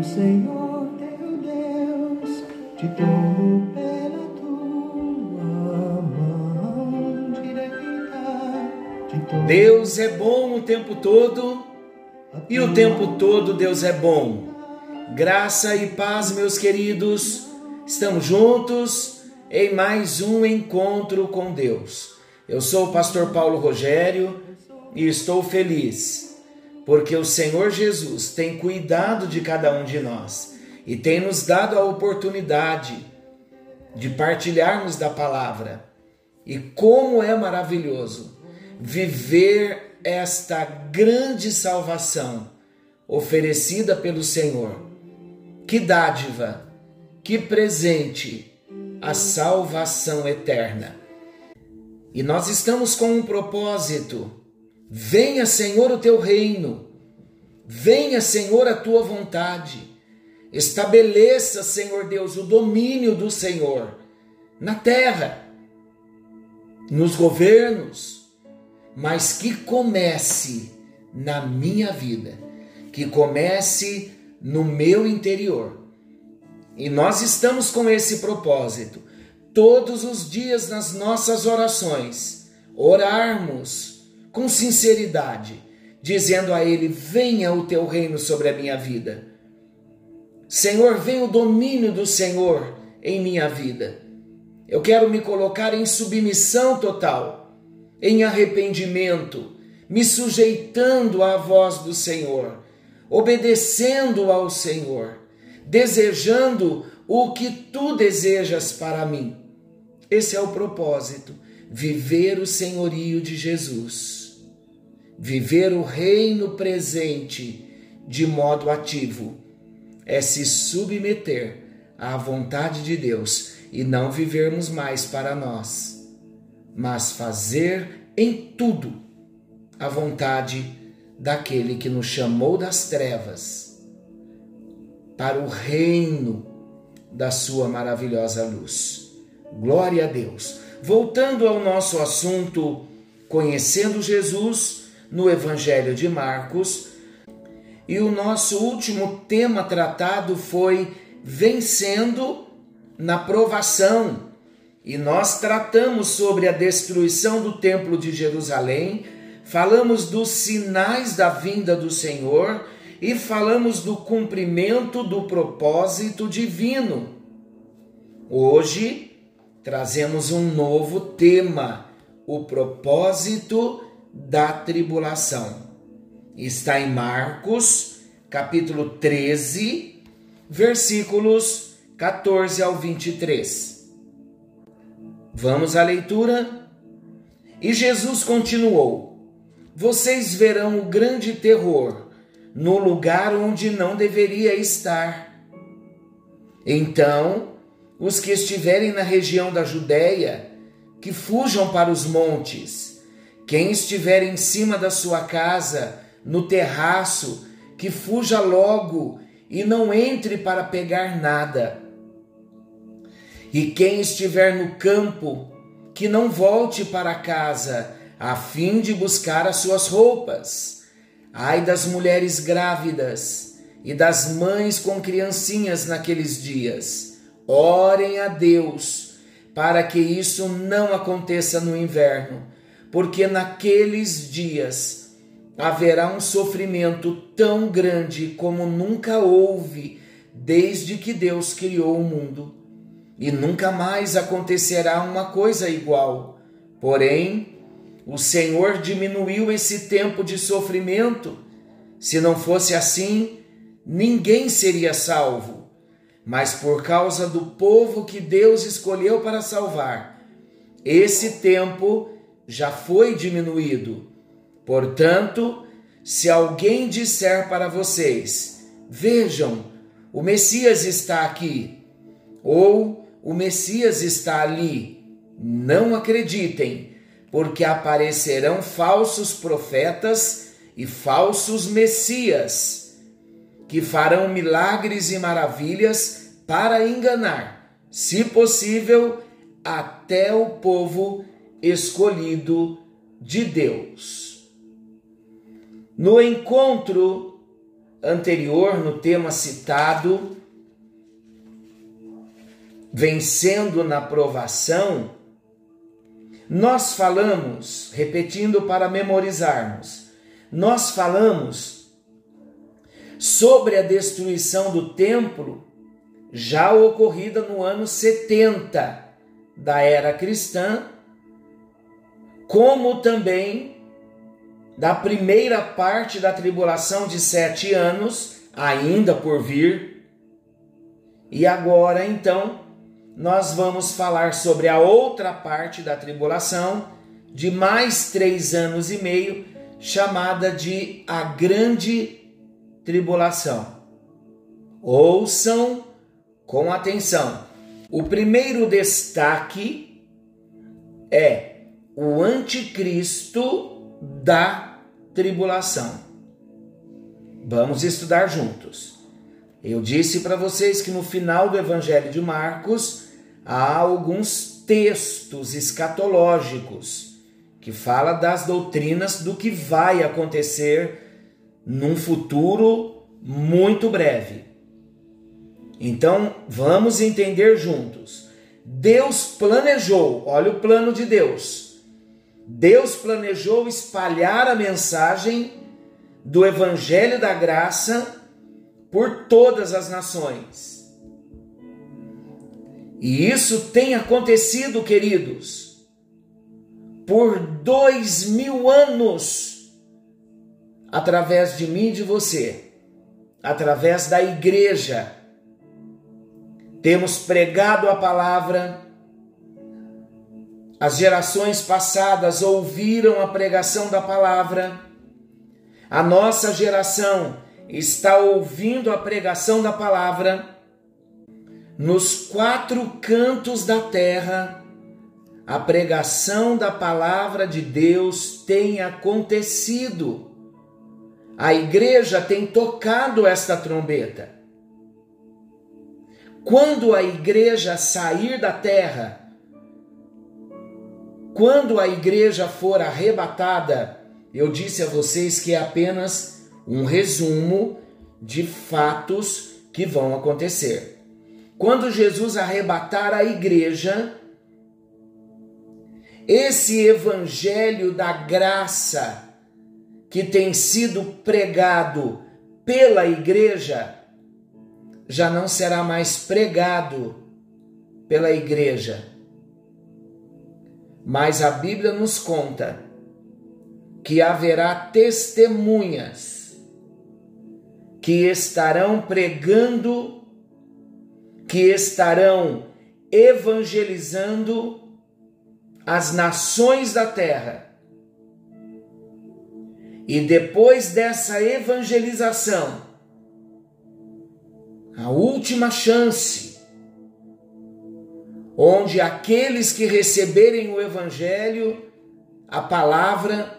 O Senhor teu Deus te tomo pela tua mão direita. Deus é bom o tempo todo e o tempo todo Deus é bom. Graça e paz, meus queridos, estamos juntos em mais um encontro com Deus. Eu sou o pastor Paulo Rogério e estou feliz, porque o Senhor Jesus tem cuidado de cada um de nós e tem nos dado a oportunidade de partilharmos da palavra. E como é maravilhoso viver esta grande salvação oferecida pelo Senhor. Que dádiva, que presente, a salvação eterna. E nós estamos com um propósito: venha, Senhor, o teu reino, venha, Senhor, a tua vontade, estabeleça, Senhor Deus, o domínio do Senhor na terra, nos governos, mas que comece na minha vida, que comece no meu interior. E nós estamos com esse propósito, todos os dias nas nossas orações, orarmos com sinceridade, dizendo a Ele: venha o teu reino sobre a minha vida. Senhor, venha o domínio do Senhor em minha vida. Eu quero me colocar em submissão total, em arrependimento, me sujeitando à voz do Senhor, obedecendo ao Senhor, desejando o que Tu desejas para mim. Esse é o propósito: viver o senhorio de Jesus, viver o reino presente de modo ativo, é se submeter à vontade de Deus e não vivermos mais para nós, mas fazer em tudo a vontade daquele que nos chamou das trevas para o reino da sua maravilhosa luz. Glória a Deus! Voltando ao nosso assunto, conhecendo Jesus no Evangelho de Marcos, e o nosso último tema tratado foi vencendo na provação, e nós tratamos sobre a destruição do templo de Jerusalém, falamos dos sinais da vinda do Senhor e falamos do cumprimento do propósito divino. Hoje trazemos um novo tema: o propósito da tribulação. Está em Marcos, capítulo 13, versículos 14 ao 23. Vamos à leitura? E Jesus continuou: vocês verão o grande terror no lugar onde não deveria estar. Então, os que estiverem na região da Judéia, que fujam para os montes. Quem estiver em cima da sua casa, no terraço, que fuja logo e não entre para pegar nada. E quem estiver no campo, que não volte para casa, a fim de buscar as suas roupas. Ai das mulheres grávidas e das mães com criancinhas naqueles dias. Orem a Deus para que isso não aconteça no inverno, porque naqueles dias haverá um sofrimento tão grande como nunca houve desde que Deus criou o mundo, e nunca mais acontecerá uma coisa igual. Porém, o Senhor diminuiu esse tempo de sofrimento. Se não fosse assim, ninguém seria salvo. Mas por causa do povo que Deus escolheu para salvar, esse tempo já foi diminuído. Portanto, se alguém disser para vocês: vejam, o Messias está aqui, ou o Messias está ali, não acreditem, porque aparecerão falsos profetas e falsos messias, que farão milagres e maravilhas para enganar, se possível, até o povo escolhido de Deus. No encontro anterior, no tema citado, vencendo na provação, nós falamos, repetindo para memorizarmos, nós falamos sobre a destruição do templo já ocorrida no ano 70 da era cristã, como também da primeira parte da tribulação de 7 anos, ainda por vir. E agora, então, nós vamos falar sobre a outra parte da tribulação, de mais 3 anos e meio, chamada de a grande tribulação. Ouçam com atenção. O primeiro destaque é o anticristo da tribulação. Vamos estudar juntos. Eu disse para vocês que no final do Evangelho de Marcos há alguns textos escatológicos que falam das doutrinas do que vai acontecer num futuro muito breve. Então, vamos entender juntos. Deus planejou, olha o plano de Deus. Deus planejou espalhar a mensagem do Evangelho da Graça por todas as nações. E isso tem acontecido, queridos, por 2000 anos, através de mim e de você, através da igreja. Temos pregado a palavra, as gerações passadas ouviram a pregação da palavra, a nossa geração está ouvindo a pregação da palavra. Nos 4 cantos da terra, a pregação da palavra de Deus tem acontecido. A igreja tem tocado esta trombeta. Quando a igreja sair da terra, quando a igreja for arrebatada, eu disse a vocês que é apenas um resumo de fatos que vão acontecer. Quando Jesus arrebatar a igreja, esse evangelho da graça que tem sido pregado pela igreja já não será mais pregado pela igreja. Mas a Bíblia nos conta que haverá testemunhas que estarão pregando, que estarão evangelizando as nações da terra. E depois dessa evangelização, a última chance, onde aqueles que receberem o evangelho, a palavra,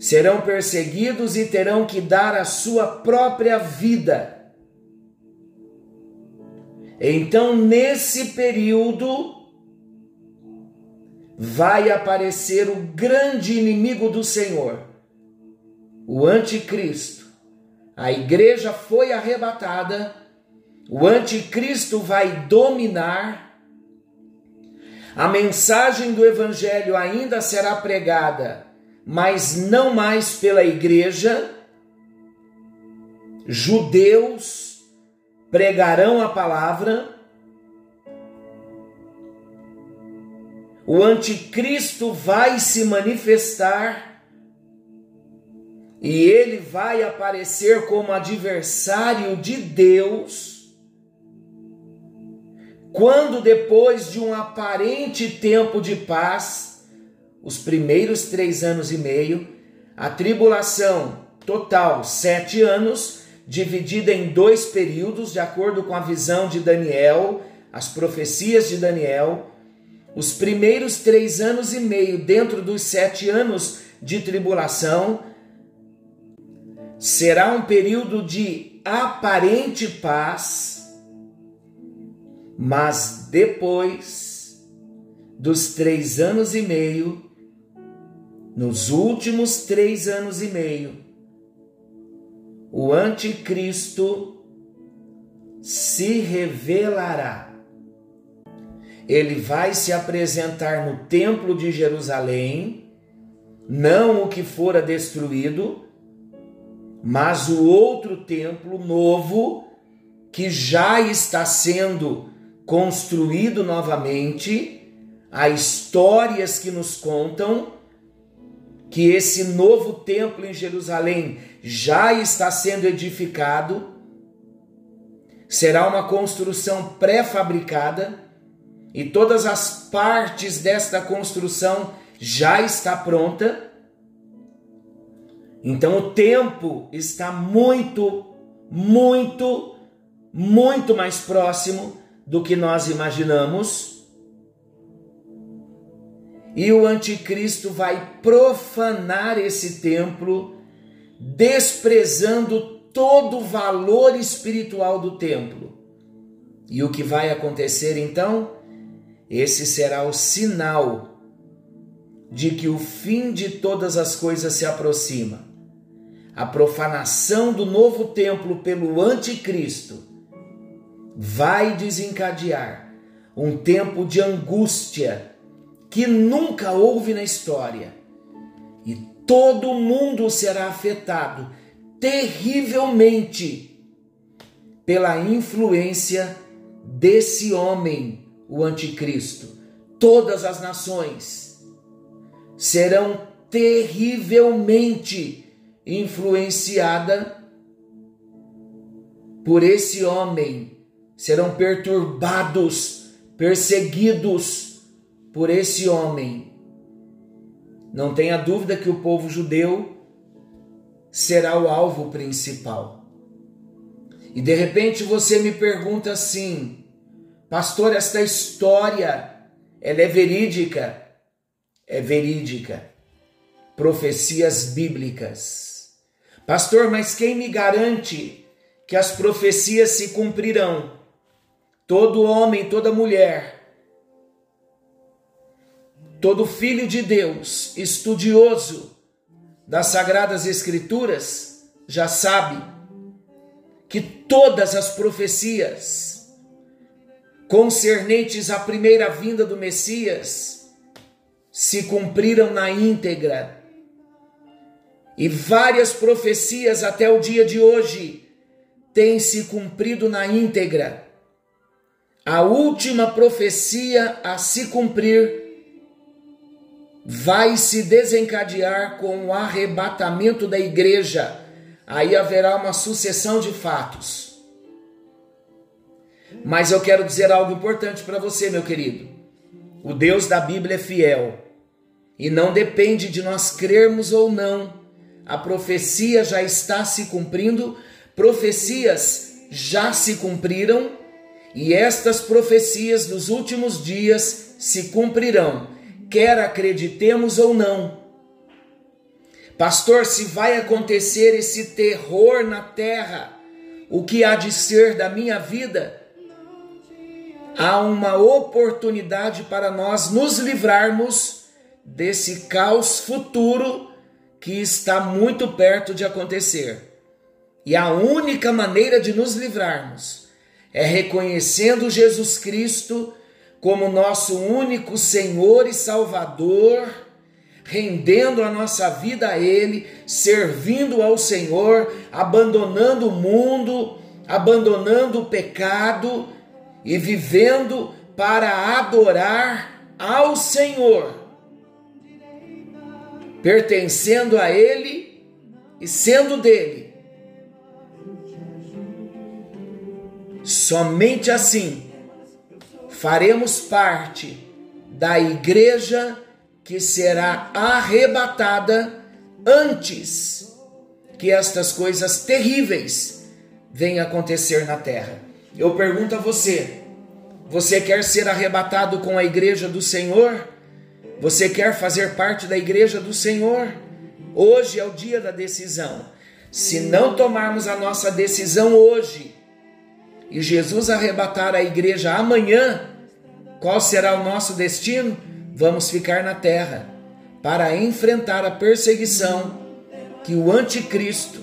serão perseguidos e terão que dar a sua própria vida. Então, nesse período, vai aparecer o grande inimigo do Senhor, o anticristo. A igreja foi arrebatada, o anticristo vai dominar, a mensagem do evangelho ainda será pregada, mas não mais pela igreja. Judeus pregarão a palavra. O anticristo vai se manifestar e ele vai aparecer como adversário de Deus, quando depois de um aparente tempo de paz, os primeiros 3 anos e meio, a tribulação total 7 anos, dividida em 2 períodos, de acordo com a visão de Daniel, as profecias de Daniel, os primeiros 3 anos e meio dentro dos 7 anos de tribulação, será um período de aparente paz, mas depois dos 3 anos e meio, nos últimos 3 anos e meio, o anticristo se revelará. Ele vai se apresentar no templo de Jerusalém, não o que fora destruído, mas o outro templo novo que já está sendo construído novamente. Há histórias que nos contam que esse novo templo em Jerusalém já está sendo edificado, será uma construção pré-fabricada e todas as partes desta construção já está pronta. Então o tempo está muito mais próximo do que nós imaginamos. E o anticristo vai profanar esse templo, desprezando todo o valor espiritual do templo. E o que vai acontecer então? Esse será o sinal de que o fim de todas as coisas se aproxima. A profanação do novo templo pelo anticristo vai desencadear um tempo de angústia que nunca houve na história, e todo mundo será afetado terrivelmente pela influência desse homem, o anticristo. Todas as nações serão terrivelmente influenciadas por esse homem, serão perturbados, perseguidos por esse homem. Não tenha dúvida que o povo judeu será o alvo principal. E de repente você me pergunta assim: pastor, esta história, ela é verídica? É verídica. Profecias bíblicas. Pastor, mas quem me garante que as profecias se cumprirão? Todo homem, toda mulher, todo filho de Deus, estudioso das Sagradas Escrituras, já sabe que todas as profecias concernentes à primeira vinda do Messias se cumpriram na íntegra. E várias profecias até o dia de hoje têm se cumprido na íntegra. A última profecia a se cumprir vai se desencadear com o arrebatamento da igreja. Aí haverá uma sucessão de fatos. Mas eu quero dizer algo importante para você, meu querido. O Deus da Bíblia é fiel. E não depende de nós crermos ou não. A profecia já está se cumprindo. Profecias já se cumpriram. E estas profecias dos últimos dias se cumprirão, quer acreditemos ou não. Pastor, se vai acontecer esse terror na terra, o que há de ser da minha vida? Há uma oportunidade para nós nos livrarmos desse caos futuro que está muito perto de acontecer. E a única maneira de nos livrarmos é reconhecendo Jesus Cristo como nosso único Senhor e Salvador, rendendo a nossa vida a Ele, servindo ao Senhor, abandonando o mundo, abandonando o pecado e vivendo para adorar ao Senhor, pertencendo a Ele e sendo dele. Somente assim faremos parte da igreja que será arrebatada antes que estas coisas terríveis venham acontecer na terra. Eu pergunto a você: você quer ser arrebatado com a igreja do Senhor? Você quer fazer parte da igreja do Senhor? Hoje é o dia da decisão. Se não tomarmos a nossa decisão hoje e Jesus arrebatar a igreja amanhã, qual será o nosso destino? Vamos ficar na terra para enfrentar a perseguição que o anticristo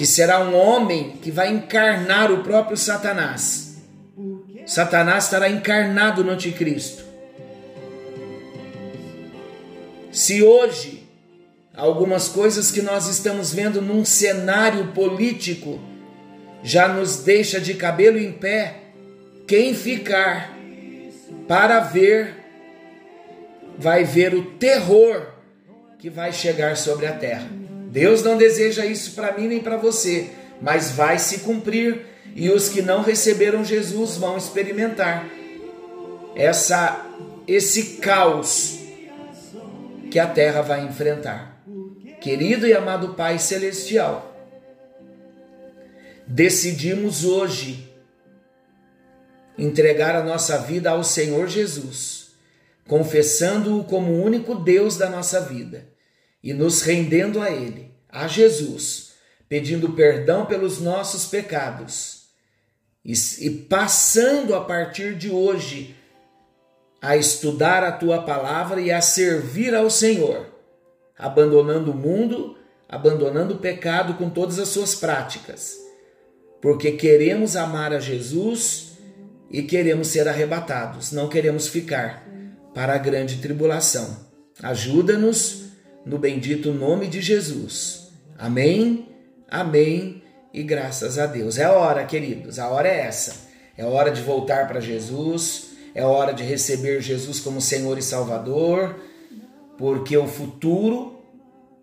que será um homem que vai encarnar o próprio Satanás. Satanás estará encarnado no Anticristo. Se hoje algumas coisas que nós estamos vendo num cenário político já nos deixa de cabelo em pé, quem ficar para ver vai ver o terror que vai chegar sobre a terra. Deus não deseja isso para mim nem para você, mas vai se cumprir, e os que não receberam Jesus vão experimentar esse caos que a terra vai enfrentar. Querido e amado Pai Celestial, decidimos hoje entregar a nossa vida ao Senhor Jesus, confessando-o como o único Deus da nossa vida e nos rendendo a Ele, a Jesus, pedindo perdão pelos nossos pecados e passando a partir de hoje a estudar a Tua Palavra e a servir ao Senhor, abandonando o mundo, abandonando o pecado com todas as suas práticas, porque queremos amar a Jesus e queremos ser arrebatados, não queremos ficar para a grande tribulação. Ajuda-nos no bendito nome de Jesus. Amém, amém e graças a Deus. É a hora, queridos, a hora é essa. É hora de voltar para Jesus. É hora de receber Jesus como Senhor e Salvador, porque o futuro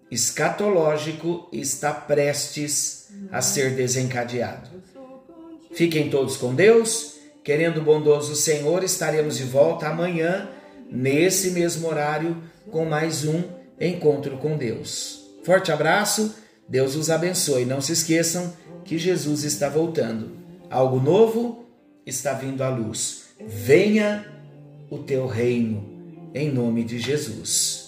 escatológico está prestes a ser desencadeado. Fiquem todos com Deus. Querendo o bondoso Senhor, estaremos de volta amanhã, nesse mesmo horário, com mais um Encontro com Deus. Forte abraço, Deus os abençoe. Não se esqueçam que Jesus está voltando. Algo novo está vindo à luz. Venha o teu reino, em nome de Jesus.